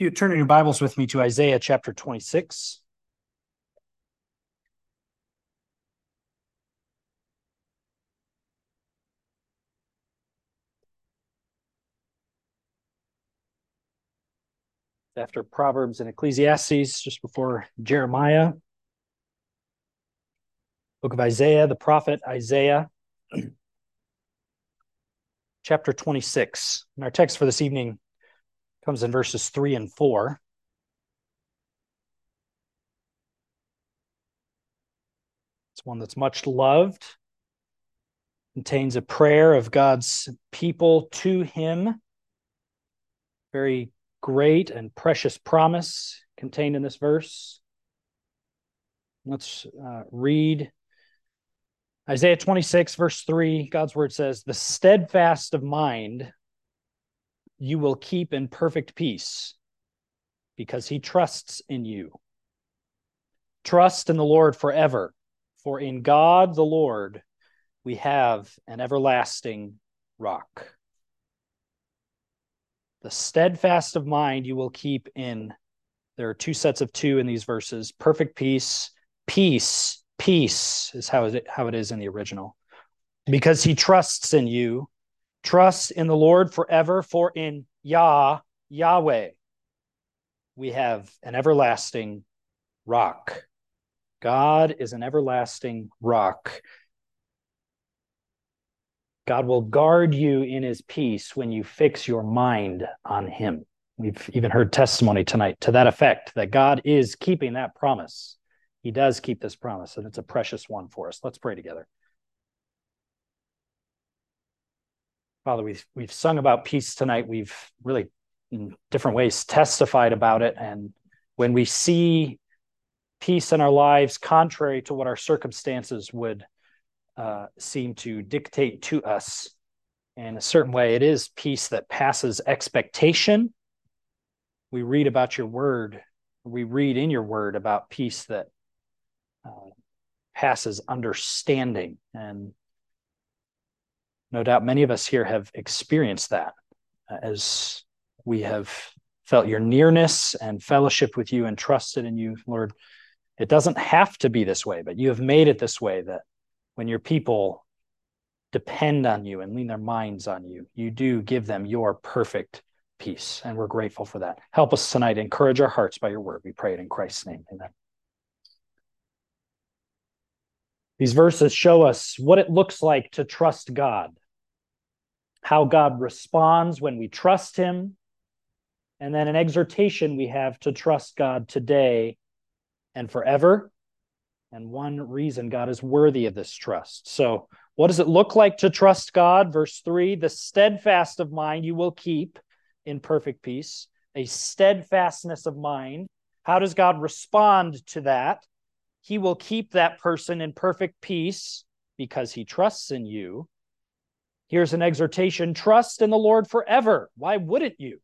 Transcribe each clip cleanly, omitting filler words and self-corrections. You turn in your Bibles with me to Isaiah chapter 26. After Proverbs and Ecclesiastes, just before Jeremiah. Book of Isaiah, the prophet Isaiah, chapter 26. And our text for this evening comes in verses 3 and 4. It's one that's much loved. Contains a prayer of God's people to him. Very great and precious promise contained in this verse. Let's read Isaiah 26, verse 3. God's word says, "The steadfast of mind you will keep in perfect peace, because he trusts in you. Trust in the Lord forever, for in God the Lord we have an everlasting rock." The steadfast of mind you will keep in, there are two sets of two in these verses, perfect peace, peace, peace is how it is in the original. Because he trusts in you. Trust in the Lord forever, for in Yahweh, we have an everlasting rock. God is an everlasting rock. God will guard you in his peace when you fix your mind on him. We've even heard testimony tonight to that effect, that God is keeping that promise. He does keep this promise, and it's a precious one for us. Let's pray together. Father, we've sung about peace tonight. We've really, in different ways, testified about it. And when we see peace in our lives contrary to what our circumstances would seem to dictate to us in a certain way, it is peace that passes expectation. We read about your word. We read in your word about peace that passes understanding, and no doubt many of us here have experienced that as we have felt your nearness and fellowship with you and trusted in you, Lord. It doesn't have to be this way, but you have made it this way, that when your people depend on you and lean their minds on you, you do give them your perfect peace, and we're grateful for that. Help us tonight. Encourage our hearts by your word. We pray it in Christ's name. Amen. These verses show us what it looks like to trust God, how God responds when we trust him, and then an exhortation we have to trust God today and forever, and one reason God is worthy of this trust. So what does it look like to trust God? Verse 3, "The steadfast of mind you will keep in perfect peace." A steadfastness of mind. How does God respond to that? He will keep that person in perfect peace because he trusts in you. Here's an exhortation, trust in the Lord forever. Why wouldn't you?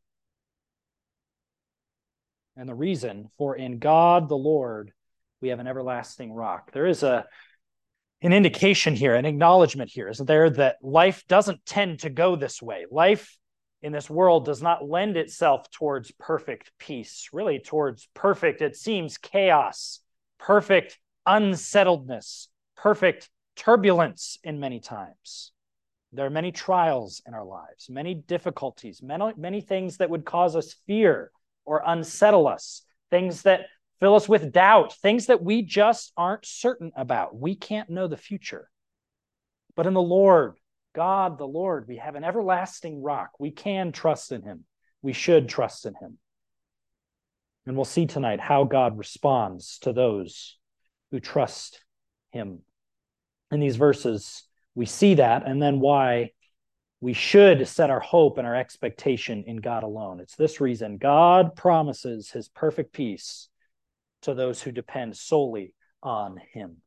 And the reason, for in God the Lord, we have an everlasting rock. There is an indication here, an acknowledgement here, isn't there, that life doesn't tend to go this way. Life in this world does not lend itself towards perfect peace, really towards perfect, it seems, chaos. Perfect unsettledness, perfect turbulence in many times. There are many trials in our lives, many difficulties, many things that would cause us fear or unsettle us, things that fill us with doubt, things that we just aren't certain about. We can't know the future. But in the Lord, God the Lord, we have an everlasting rock. We can trust in him. We should trust in him. And we'll see tonight how God responds to those who trust him. In these verses, we see that, and then why we should set our hope and our expectation in God alone. It's this reason God promises his perfect peace to those who depend solely on him.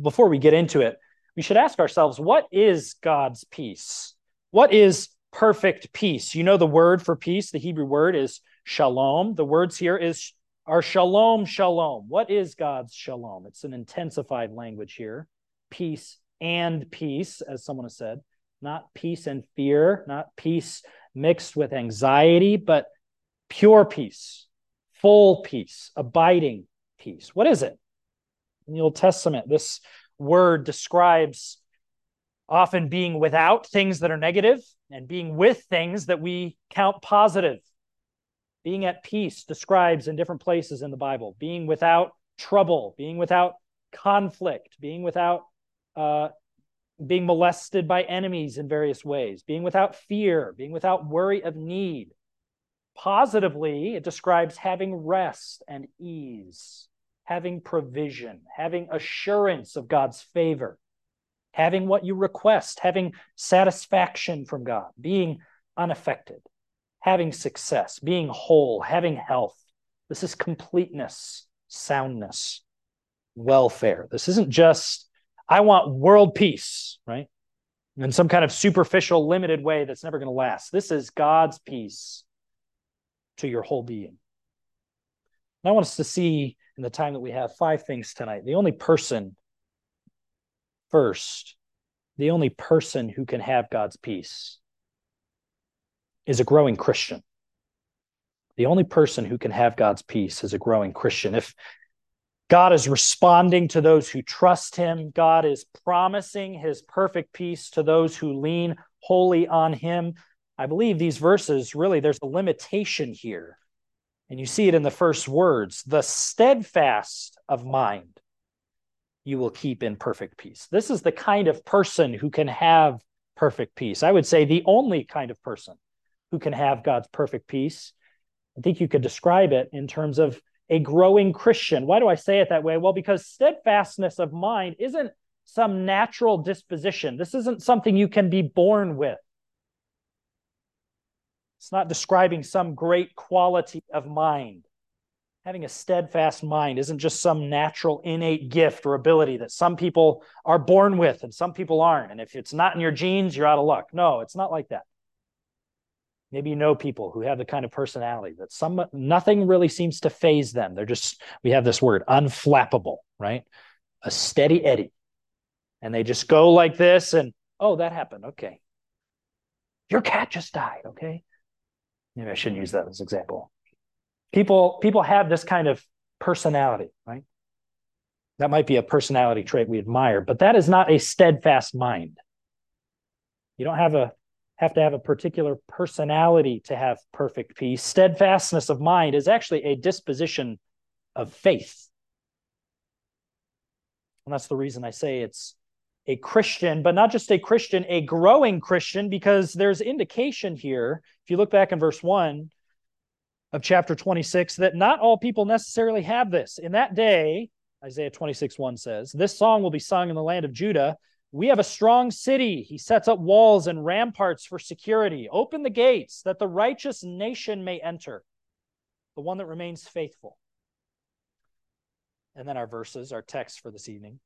Before we get into it, we should ask ourselves, what is God's peace? What is perfect peace? You know the word for peace, the Hebrew word is shalom. The words here are shalom, shalom. What is God's shalom? It's an intensified language here. Peace and peace, as someone has said. Not peace and fear, not peace mixed with anxiety, but Pure peace, full peace, abiding peace. What is it? In the Old Testament, this word describes often being without things that are negative and being with things that we count positive. Being at peace describes in different places in the Bible. Being without trouble, being without conflict, being without being molested by enemies in various ways, being without fear, being without worry of need. Positively, it describes having rest and ease, having provision, having assurance of God's favor, having what you request, having satisfaction from God, being unaffected, having success, being whole, having health. This is completeness, soundness, welfare. This isn't just, I want world peace, right? In some kind of superficial, limited way that's never going to last. This is God's peace to your whole being. And I want us to see in the time that we have 5 things tonight. The only person who can have God's peace is a growing Christian. The only person who can have God's peace is a growing Christian. If God is responding to those who trust him, God is promising his perfect peace to those who lean wholly on him. I believe these verses, really, there's a limitation here. And you see it in the first words, the steadfast of mind you will keep in perfect peace. This is the kind of person who can have perfect peace. I would say the only kind of person who can have God's perfect peace. I think you could describe it in terms of a growing Christian. Why do I say it that way? Well, because steadfastness of mind isn't some natural disposition. This isn't something you can be born with. It's not describing some great quality of mind. Having a steadfast mind isn't just some natural innate gift or ability that some people are born with and some people aren't. And if it's not in your genes, you're out of luck. No, it's not like that. Maybe you know people who have the kind of personality that nothing really seems to faze them. They're just, we have this word, unflappable, right? A steady eddy. And they just go like this and, oh, that happened. Okay. Your cat just died. Okay. Maybe I shouldn't use that as an example. People have this kind of personality, right? That might be a personality trait we admire, but that is not a steadfast mind. You don't have to have a particular personality to have perfect peace. Steadfastness of mind is actually a disposition of faith. And that's the reason I say it's a Christian, but not just a Christian, a growing Christian, because there's indication here, if you look back in verse 1 of chapter 26, that not all people necessarily have this. In that day, Isaiah 26:1 says, this song will be sung in the land of Judah. We have a strong city. He sets up walls and ramparts for security. Open the gates that the righteous nation may enter, the one that remains faithful. And then our verses, our text for this evening.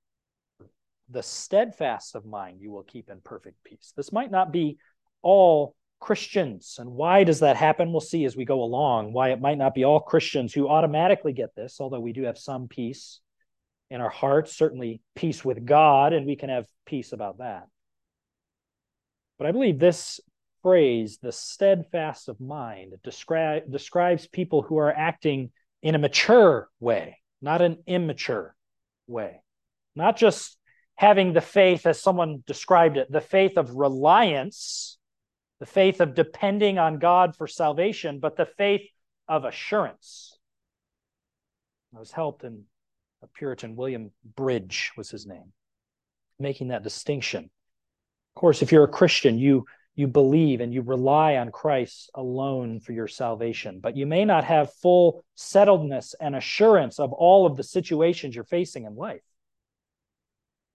The steadfast of mind you will keep in perfect peace. This might not be all Christians. And why does that happen? We'll see as we go along why it might not be all Christians who automatically get this, although we do have some peace in our hearts, certainly peace with God, and we can have peace about that. But I believe this phrase, the steadfast of mind, describes people who are acting in a mature way, not an immature way. Not just having the faith, as someone described it, the faith of reliance, the faith of depending on God for salvation, but the faith of assurance. I was helped in a Puritan, William Bridge was his name, making that distinction. Of course, if you're a Christian, you believe and you rely on Christ alone for your salvation, but you may not have full settledness and assurance of all of the situations you're facing in life.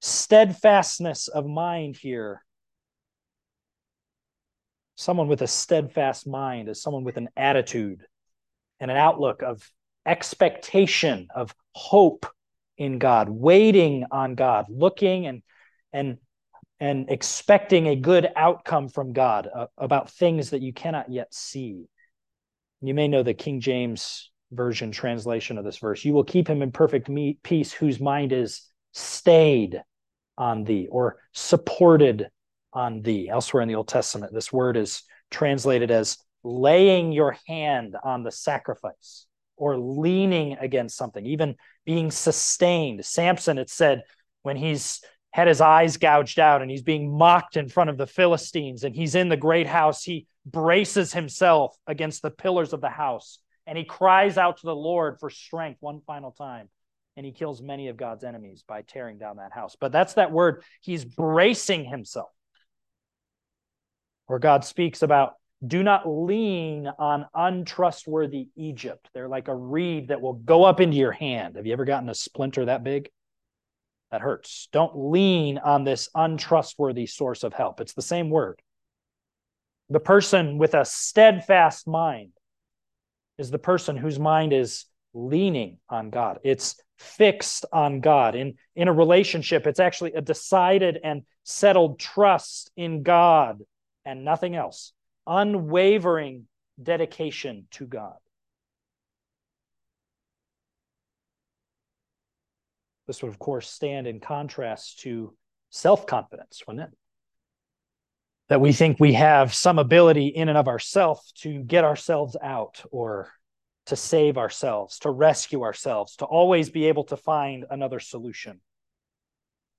Steadfastness of mind here. Someone with a steadfast mind is someone with an attitude and an outlook of expectation, of hope in God, waiting on God, looking and expecting a good outcome from God about things that you cannot yet see. You may know the King James Version translation of this verse. You will keep him in perfect peace whose mind is stayed on thee or supported on thee. Elsewhere in the Old Testament, this word is translated as laying your hand on the sacrifice or leaning against something, even being sustained. Samson, it said, when he's had his eyes gouged out and he's being mocked in front of the Philistines and he's in the great house, he braces himself against the pillars of the house and he cries out to the Lord for strength one final time. And he kills many of God's enemies by tearing down that house. But that's that word, he's bracing himself. Where God speaks about, do not lean on untrustworthy Egypt. They're like a reed that will go up into your hand. Have you ever gotten a splinter that big? That hurts. Don't lean on this untrustworthy source of help. It's the same word. The person with a steadfast mind is the person whose mind is leaning on God. It's fixed on God. In a relationship, it's actually a decided and settled trust in God and nothing else. Unwavering dedication to God. This would, of course, stand in contrast to self-confidence, wouldn't it? That we think we have some ability in and of ourselves to get ourselves out or to save ourselves, to rescue ourselves, to always be able to find another solution.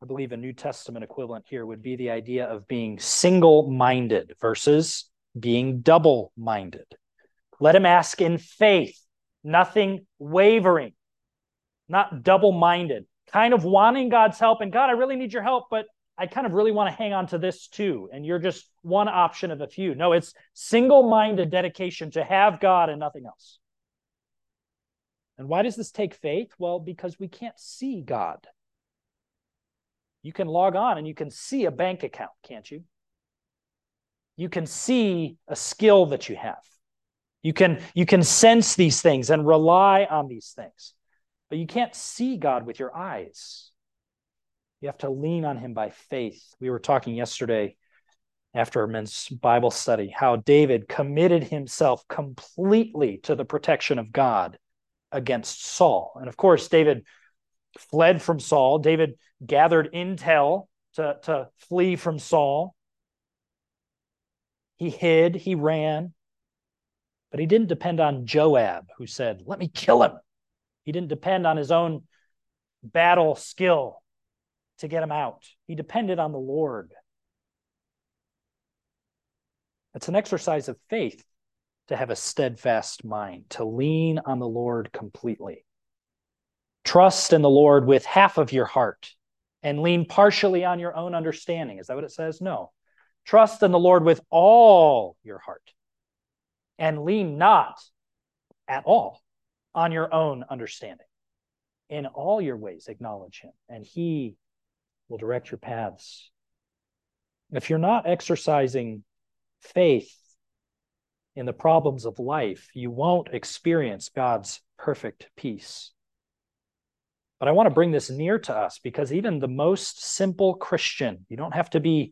I believe a New Testament equivalent here would be the idea of being single-minded versus being double-minded. Let him ask in faith, nothing wavering, not double-minded, kind of wanting God's help. And God, I really need your help, but I kind of really want to hang on to this too. And you're just one option of a few. No, it's single-minded dedication to have God and nothing else. And why does this take faith? Well, because we can't see God. You can log on and you can see a bank account, can't you? You can see a skill that you have. You can sense these things and rely on these things. But you can't see God with your eyes. You have to lean on him by faith. We were talking yesterday after our men's Bible study how David committed himself completely to the protection of God against Saul. And of course, David fled from Saul. David gathered intel to flee from Saul. He hid, he ran, but he didn't depend on Joab, who said, let me kill him. He didn't depend on his own battle skill to get him out. He depended on the Lord. It's an exercise of faith to have a steadfast mind, to lean on the Lord completely. Trust in the Lord with half of your heart and lean partially on your own understanding. Is that what it says? No. Trust in the Lord with all your heart and lean not at all on your own understanding. In all your ways, acknowledge him, and he will direct your paths. If you're not exercising faith in the problems of life, you won't experience God's perfect peace. But I want to bring this near to us because even the most simple Christian, you don't have to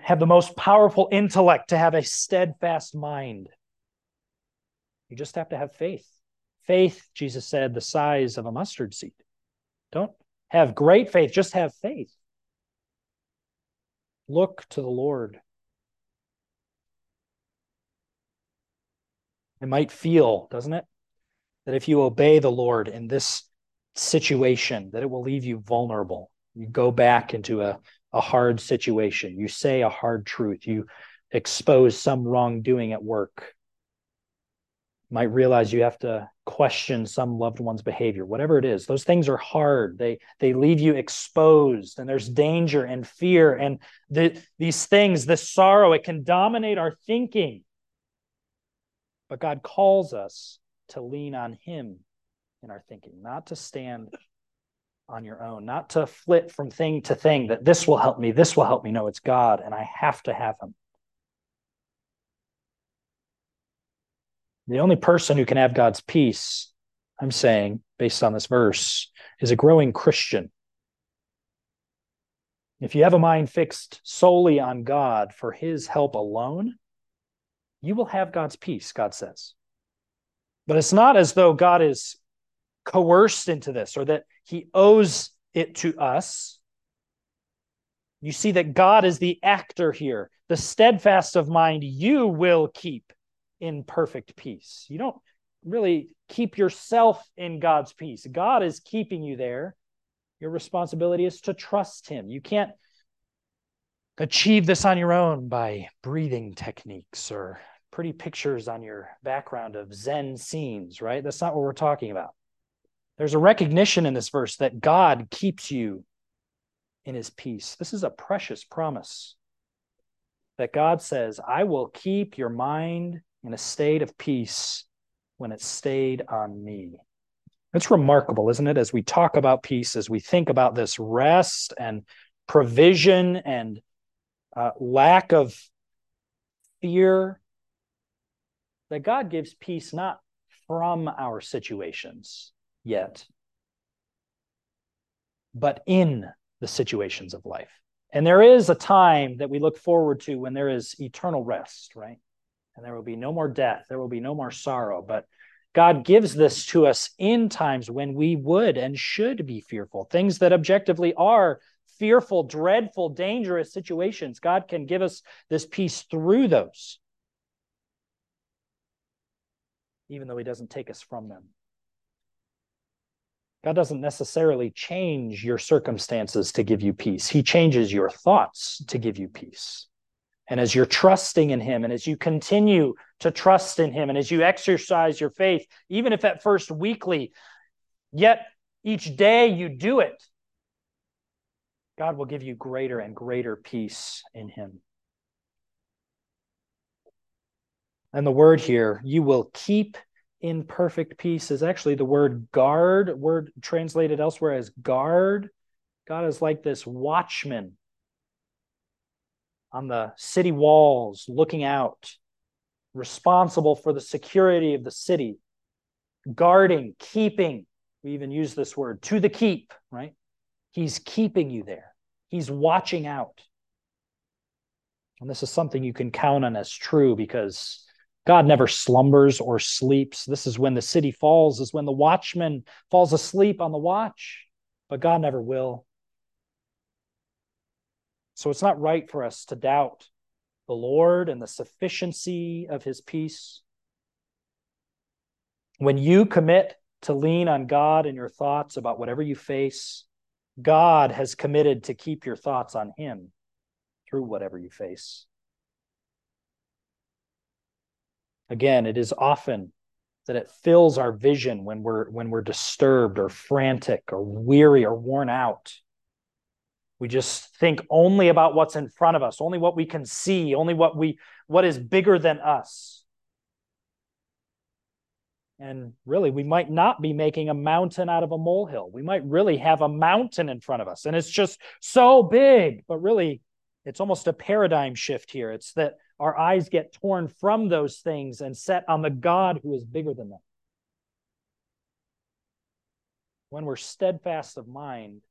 have the most powerful intellect to have a steadfast mind. You just have to have faith. Faith, Jesus said, the size of a mustard seed. Don't have great faith, just have faith. Look to the Lord. It might feel, doesn't it, that if you obey the Lord in this situation, that it will leave you vulnerable. You go back into a hard situation. You say a hard truth. You expose some wrongdoing at work. You might realize you have to question some loved one's behavior. Whatever it is, those things are hard. They leave you exposed, and there's danger and fear. And these things, this sorrow, it can dominate our thinking. But God calls us to lean on him in our thinking, not to stand on your own, not to flit from thing to thing, that this will help me, this will help me. No, it's God, and I have to have him. The only person who can have God's peace, I'm saying, based on this verse, is a growing Christian. If you have a mind fixed solely on God for his help alone, you will have God's peace, God says. But it's not as though God is coerced into this or that he owes it to us. You see that God is the actor here. The steadfast of mind you will keep in perfect peace. You don't really keep yourself in God's peace. God is keeping you there. Your responsibility is to trust him. You can't achieve this on your own by breathing techniques or pretty pictures on your background of Zen scenes, right? That's not what we're talking about. There's a recognition in this verse that God keeps you in his peace. This is a precious promise that God says, I will keep your mind in a state of peace when it's stayed on me. It's remarkable, isn't it? As we talk about peace, as we think about this rest and provision and lack of fear, that God gives peace not from our situations yet, but in the situations of life. And there is a time that we look forward to when there is eternal rest, right? And there will be no more death. There will be no more sorrow. But God gives this to us in times when we would and should be fearful, things that objectively are fearful, dreadful, dangerous situations. God can give us this peace through those, even though he doesn't take us from them. God doesn't necessarily change your circumstances to give you peace. He changes your thoughts to give you peace. And as you're trusting in him, and as you continue to trust in him, and as you exercise your faith, even if at first weakly, yet each day you do it, God will give you greater and greater peace in him. And the word here, you will keep in perfect peace, is actually the word guard, word translated elsewhere as guard. God is like this watchman on the city walls, looking out, responsible for the security of the city, guarding, keeping. We even use this word, to the keep, right? He's keeping you there. He's watching out. And this is something you can count on as true because God never slumbers or sleeps. This is when the city falls, is when the watchman falls asleep on the watch, but God never will. So it's not right for us to doubt the Lord and the sufficiency of his peace. When you commit to lean on God in your thoughts about whatever you face, God has committed to keep your thoughts on him through whatever you face. Again, it is often that it fills our vision when we're disturbed or frantic or weary or worn out. We just think only about what's in front of us, only what we can see, only what is bigger than us. And really, we might not be making a mountain out of a molehill. We might really have a mountain in front of us, and it's just so big. But really, it's almost a paradigm shift here. It's that our eyes get torn from those things and set on the God who is bigger than them. When we're steadfast of mind,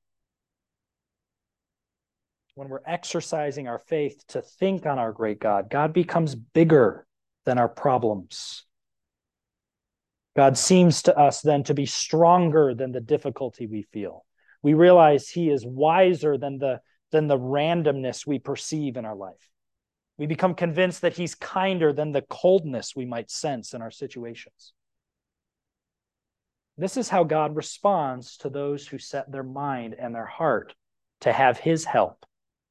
when we're exercising our faith to think on our great God, God becomes bigger than our problems. God seems to us then to be stronger than the difficulty we feel. We realize he is wiser than the randomness we perceive in our life. We become convinced that he's kinder than the coldness we might sense in our situations. This is how God responds to those who set their mind and their heart to have his help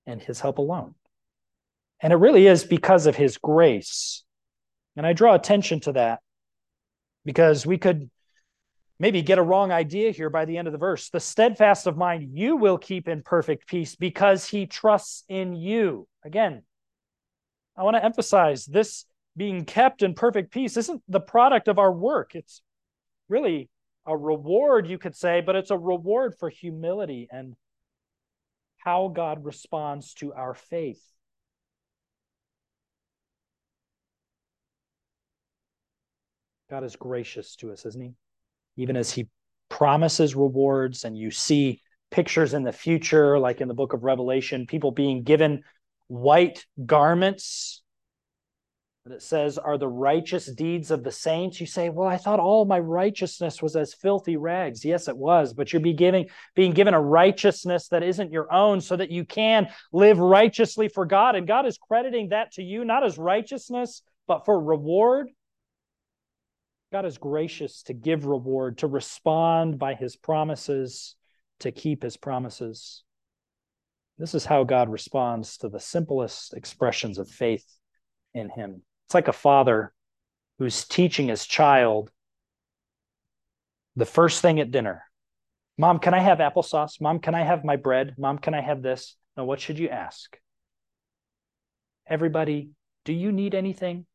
and his help alone. And it really is because of his grace. And I draw attention to that because we could maybe get a wrong idea here by the end of the verse. The steadfast of mind you will keep in perfect peace because he trusts in you. Again, I want to emphasize this being kept in perfect peace isn't the product of our work. It's really a reward, you could say, but it's a reward for humility and how God responds to our faith. God is gracious to us, isn't he? Even as he promises rewards, and you see pictures in the future, like in the book of Revelation, people being given white garments that it says are the righteous deeds of the saints, you say, well, I thought all my righteousness was as filthy rags. Yes, it was, but you're being given a righteousness that isn't your own so that you can live righteously for God. And God is crediting that to you, not as righteousness, but for reward. God is gracious to give reward, to respond by his promises, to keep his promises. This is how God responds to the simplest expressions of faith in him. It's like a father who's teaching his child the first thing at dinner. Mom, can I have applesauce? Mom, can I have my bread? Mom, can I have this? Now, what should you ask? Everybody, do you need anything?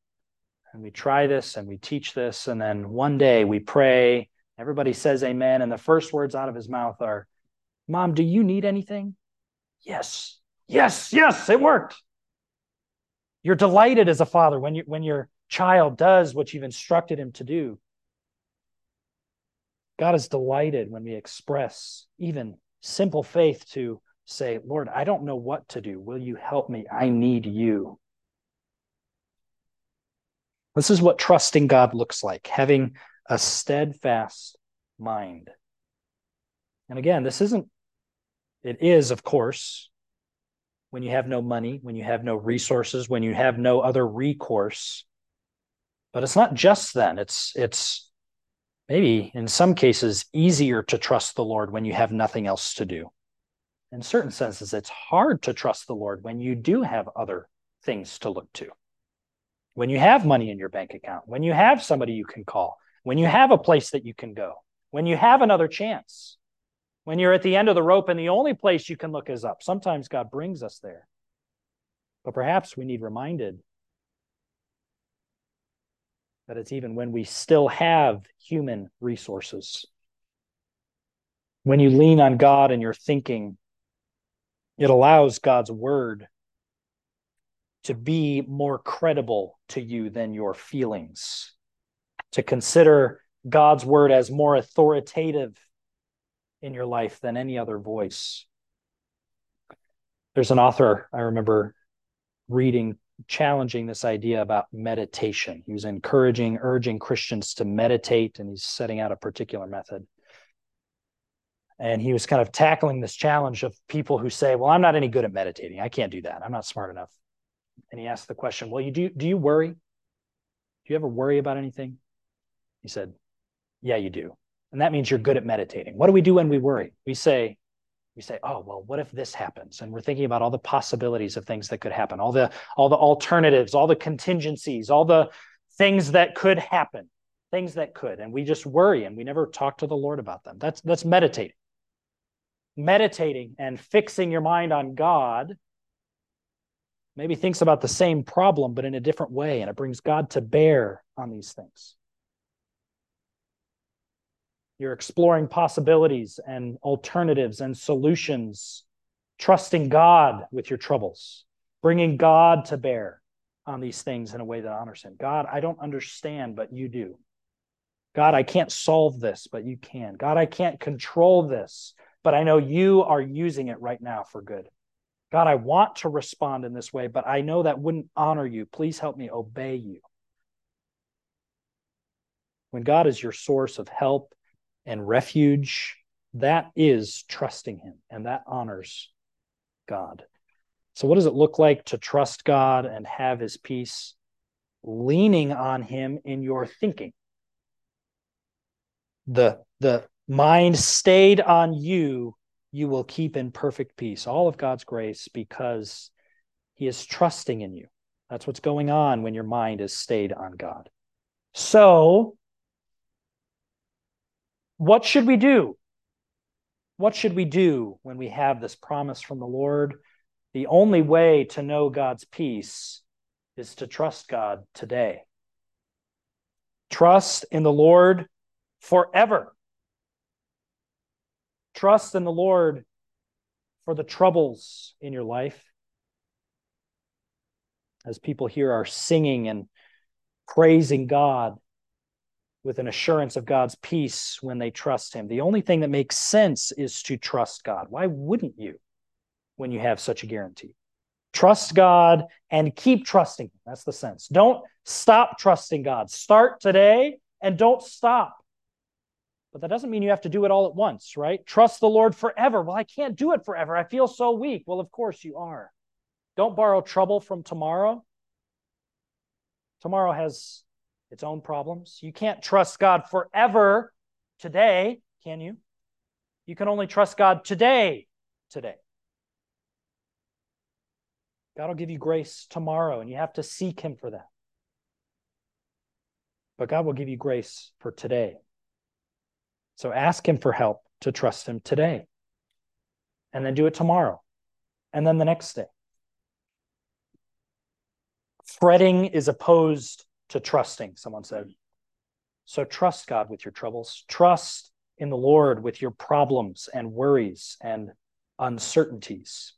And we try this and we teach this. And then one day we pray. Everybody says amen. And the first words out of his mouth are, Mom, do you need anything? Yes, yes, yes, it worked. You're delighted as a father when your child does what you've instructed him to do. God is delighted when we express even simple faith to say, Lord, I don't know what to do. Will you help me? I need you. This is what trusting God looks like, having a steadfast mind. And again, it is, of course, when you have no money, when you have no resources, when you have no other recourse. But it's not just then. It's maybe in some cases easier to trust the Lord when you have nothing else to do. In certain senses, it's hard to trust the Lord when you do have other things to look to. When you have money in your bank account, when you have somebody you can call, when you have a place that you can go, when you have another chance, when you're at the end of the rope and the only place you can look is up. Sometimes God brings us there. But perhaps we need reminded that it's even when we still have human resources. When you lean on God in your thinking, it allows God's word to be more credible to you than your feelings, to consider God's word as more authoritative in your life than any other voice. There's an author I remember reading challenging this idea about meditation. He was urging Christians to meditate, and he's setting out a particular method. And he was kind of tackling this challenge of people who say, well, I'm not any good at meditating. I can't do that. I'm not smart enough. And he asked the question, well, do you worry? Do you ever worry about anything? He said, yeah, you do. And that means you're good at meditating. What do we do when we worry? We say, oh, well, what if this happens? And we're thinking about all the possibilities of things that could happen, all the alternatives, all the contingencies, all the things that could happen, and we just worry and we never talk to the Lord about them. That's meditating. Meditating and fixing your mind on God maybe thinks about the same problem, but in a different way, and it brings God to bear on these things. You're exploring possibilities and alternatives and solutions, trusting God with your troubles, bringing God to bear on these things in a way that honors him. God, I don't understand, but you do. God, I can't solve this, but you can. God, I can't control this, but I know you are using it right now for good. God, I want to respond in this way, but I know that wouldn't honor you. Please help me obey you. When God is your source of help and refuge, that is trusting him, and that honors God. So what does it look like to trust God and have his peace? Leaning on him in your thinking. The mind stayed on you, you will keep in perfect peace all of God's grace because he is trusting in you. That's what's going on when your mind is stayed on God. So, what should we do? What should we do when we have this promise from the Lord? The only way to know God's peace is to trust God today. Trust in the Lord forever. Trust in the Lord for the troubles in your life. As people here are singing and praising God with an assurance of God's peace when they trust him, the only thing that makes sense is to trust God. Why wouldn't you when you have such a guarantee? Trust God and keep trusting Him. That's the sense. Don't stop trusting God. Start today and don't stop. But that doesn't mean you have to do it all at once, right? Trust the Lord forever. Well, I can't do it forever. I feel so weak. Well, of course you are. Don't borrow trouble from tomorrow. Tomorrow has its own problems. You can't trust God forever today, can you? You can only trust God today. God will give you grace tomorrow, and you have to seek Him for that. But God will give you grace for today. So ask Him for help to trust Him today. And then do it tomorrow. And then the next day. Fretting is opposed to trusting, someone said. So trust God with your troubles. Trust in the Lord with your problems and worries and uncertainties.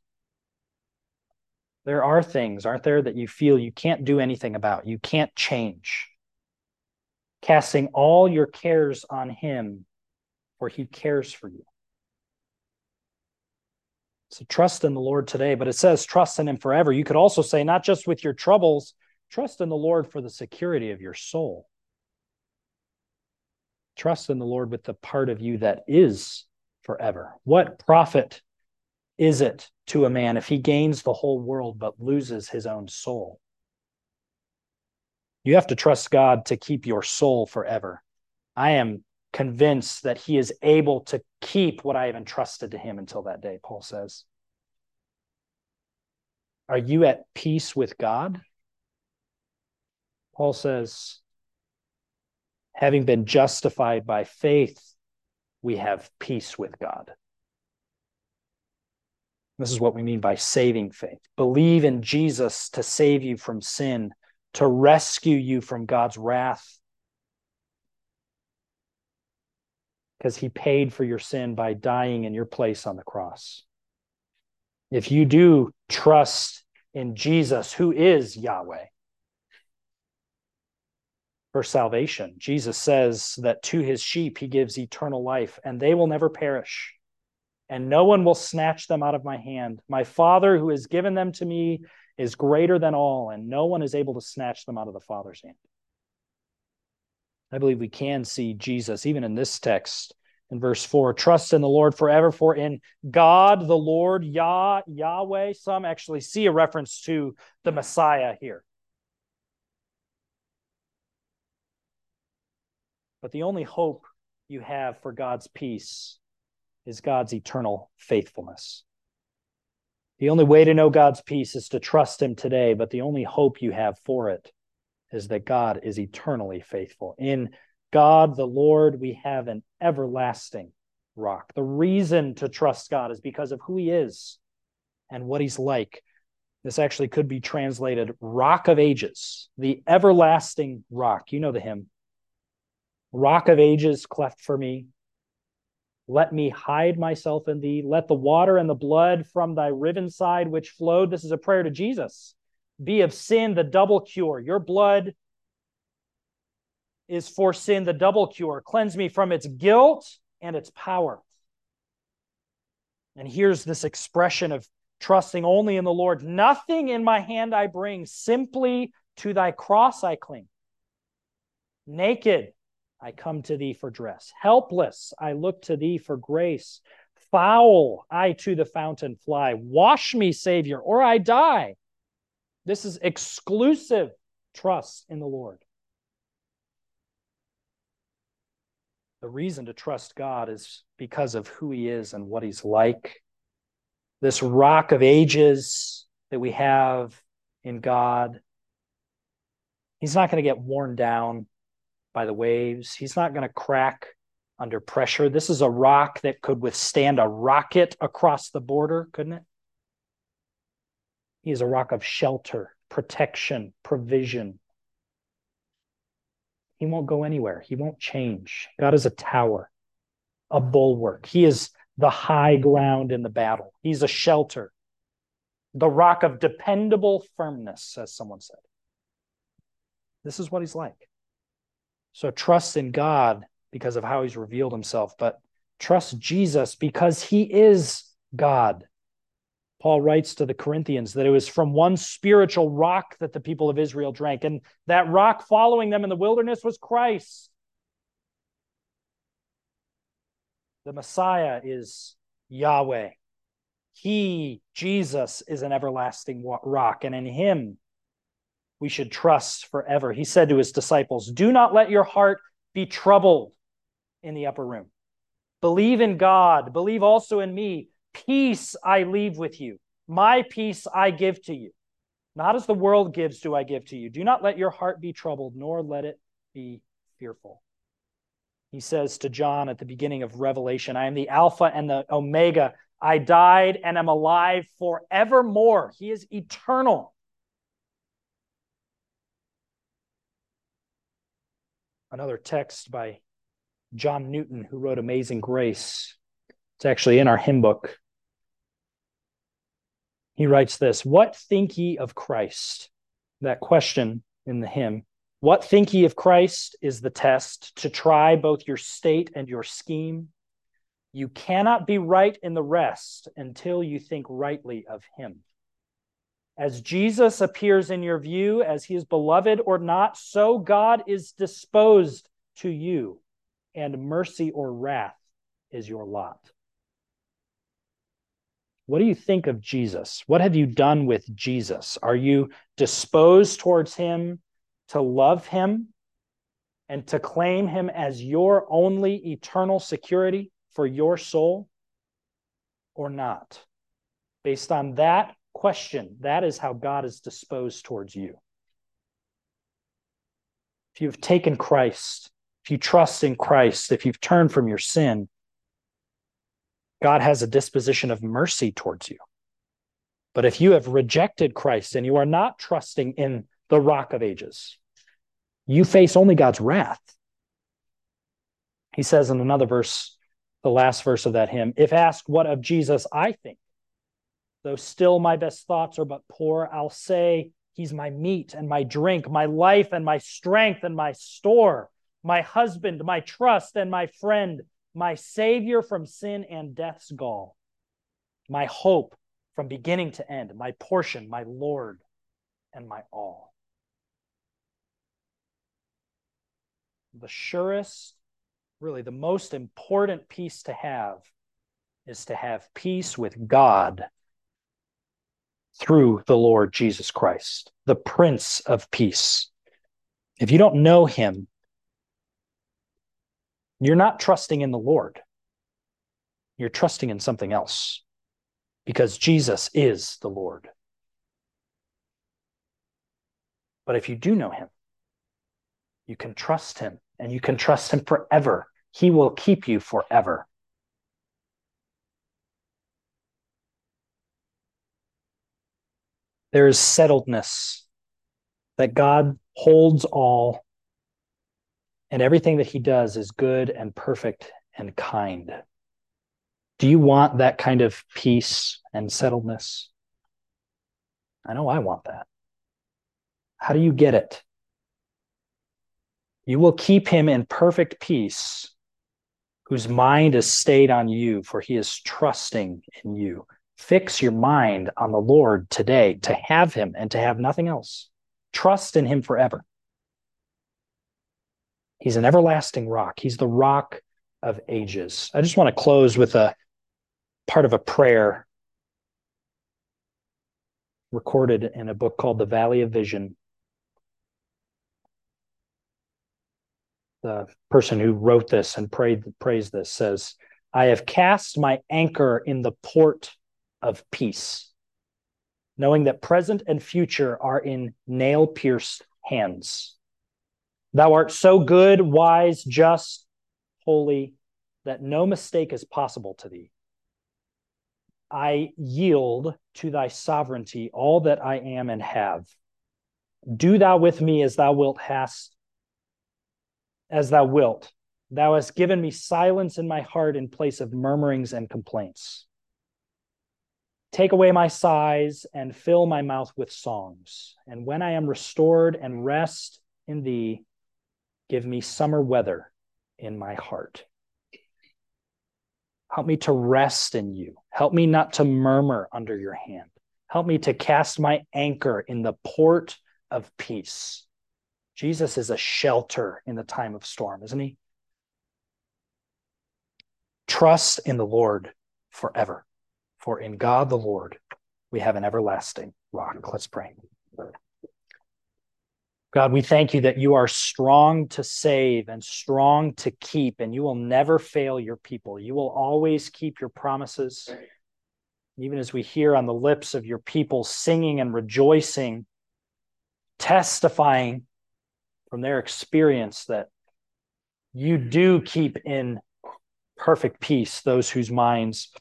There are things, aren't there, that you feel you can't do anything about, you can't change. Casting all your cares on Him, for He cares for you. So trust in the Lord today, but it says trust in Him forever. You could also say not just with your troubles, trust in the Lord for the security of your soul. Trust in the Lord with the part of you that is forever. What profit is it to a man if he gains the whole world but loses his own soul? You have to trust God to keep your soul forever. I am convinced that He is able to keep what I have entrusted to Him until that day, Paul says. Are you at peace with God? Paul says, having been justified by faith, we have peace with God. This is what we mean by saving faith. Believe in Jesus to save you from sin, to rescue you from God's wrath. Because He paid for your sin by dying in your place on the cross. If you do trust in Jesus, who is Yahweh, for salvation, Jesus says that to His sheep He gives eternal life, and they will never perish. And no one will snatch them out of my hand. My Father, who has given them to me, is greater than all, and no one is able to snatch them out of the Father's hand. I believe we can see Jesus, even in this text, in verse 4, trust in the Lord forever, for in God, the Lord, Yahweh, some actually see a reference to the Messiah here. But the only hope you have for God's peace is God's eternal faithfulness. The only way to know God's peace is to trust Him today, but the only hope you have for it is that God is eternally faithful. In God, the Lord, we have an everlasting rock. The reason to trust God is because of who He is and what He's like. This actually could be translated Rock of Ages, the everlasting rock. You know the hymn. Rock of Ages, cleft for me. Let me hide myself in Thee. Let the water and the blood from Thy riven side which flowed. This is a prayer to Jesus. Be of sin the double cure. Your blood is for sin the double cure. Cleanse me from its guilt and its power. And here's this expression of trusting only in the Lord. Nothing in my hand I bring. Simply to Thy cross I cling. Naked I come to Thee for dress. Helpless, I look to Thee for grace. Foul, I to the fountain fly. Wash me, Savior, or I die. This is exclusive trust in the Lord. The reason to trust God is because of who He is and what He's like. This Rock of Ages that we have in God, He's not going to get worn down by the waves. He's not going to crack under pressure. This is a rock that could withstand a rocket across the border, couldn't it? He is a rock of shelter, protection, provision. He won't go anywhere. He won't change. God is a tower, a bulwark. He is the high ground in the battle. He's a shelter, the rock of dependable firmness, as someone said. This is what He's like. So trust in God because of how He's revealed Himself, but trust Jesus because He is God. Paul writes to the Corinthians that it was from one spiritual rock that the people of Israel drank. And that rock following them in the wilderness was Christ. The Messiah is Yahweh. He, Jesus, is an everlasting rock, and in him we should trust forever. He said to his disciples, do not let your heart be troubled in the upper room. Believe in God, believe also in me. Peace I leave with you. My peace I give to you. Not as the world gives do I give to you. Do not let your heart be troubled, nor let it be fearful. He says to John at the beginning of Revelation, I am the Alpha and the Omega. I died and am alive forevermore. He is eternal. Another text by John Newton, who wrote Amazing Grace. It's actually in our hymn book. He writes this, what think ye of Christ? That question in the hymn. What think ye of Christ is the test to try both your state and your scheme. You cannot be right in the rest until you think rightly of him. As Jesus appears in your view, as he is beloved or not, so God is disposed to you, and mercy or wrath is your lot. What do you think of Jesus? What have you done with Jesus? Are you disposed towards him to love him and to claim him as your only eternal security for your soul or not? Based on that question, that is how God is disposed towards you. If you've taken Christ, if you trust in Christ, if you've turned from your sin, God has a disposition of mercy towards you. But if you have rejected Christ and you are not trusting in the Rock of Ages, you face only God's wrath. He says in another verse, the last verse of that hymn, if asked what of Jesus I think, though still my best thoughts are but poor, I'll say he's my meat and my drink, my life and my strength and my store, my husband, my trust and my friend, my Savior from sin and death's gall, my hope from beginning to end, my portion, my Lord, and my all. The surest, really the most important peace to have is to have peace with God through the Lord Jesus Christ, the Prince of Peace. If you don't know him, you're not trusting in the Lord. You're trusting in something else, because Jesus is the Lord. But if you do know him, you can trust him, and you can trust him forever. He will keep you forever. There is settledness that God holds all, and everything that he does is good and perfect and kind. Do you want that kind of peace and settledness? I know I want that. How do you get it? You will keep him in perfect peace, whose mind is stayed on you, for he is trusting in you. Fix your mind on the Lord today, to have him and to have nothing else. Trust in him forever. He's an everlasting rock. He's the Rock of Ages. I just want to close with a part of a prayer recorded in a book called The Valley of Vision. The person who wrote this and praised this says, I have cast my anchor in the port of peace, knowing that present and future are in nail-pierced hands. Thou art so good, wise, just, holy, that no mistake is possible to thee. I yield to thy sovereignty all that I am and have. Do thou with me as thou wilt hast, as thou wilt. Thou hast given me silence in my heart in place of murmurings and complaints. Take away my sighs and fill my mouth with songs. And when I am restored and rest in thee, give me summer weather in my heart. Help me to rest in you. Help me not to murmur under your hand. Help me to cast my anchor in the port of peace. Jesus is a shelter in the time of storm, isn't he? Trust in the Lord forever, for in God the Lord we have an everlasting rock. Let's pray. God, we thank you that you are strong to save and strong to keep, and you will never fail your people. You will always keep your promises. Even as we hear on the lips of your people singing and rejoicing, testifying from their experience that you do keep in perfect peace those whose minds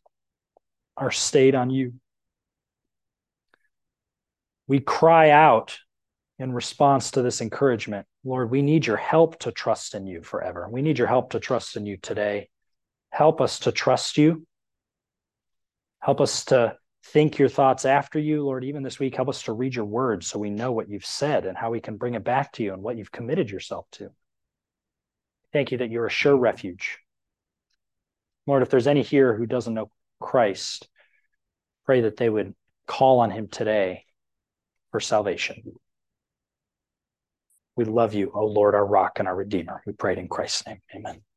are stayed on you. We cry out in response to this encouragement, Lord, we need your help to trust in you forever. We need your help to trust in you today. Help us to trust you. Help us to think your thoughts after you, Lord. Even this week, help us to read your word so we know what you've said and how we can bring it back to you and what you've committed yourself to. Thank you that you're a sure refuge. Lord, if there's any here who doesn't know Christ, pray that they would call on him today for salvation. We love you, O Lord, our rock and our Redeemer. We pray it in Christ's name. Amen.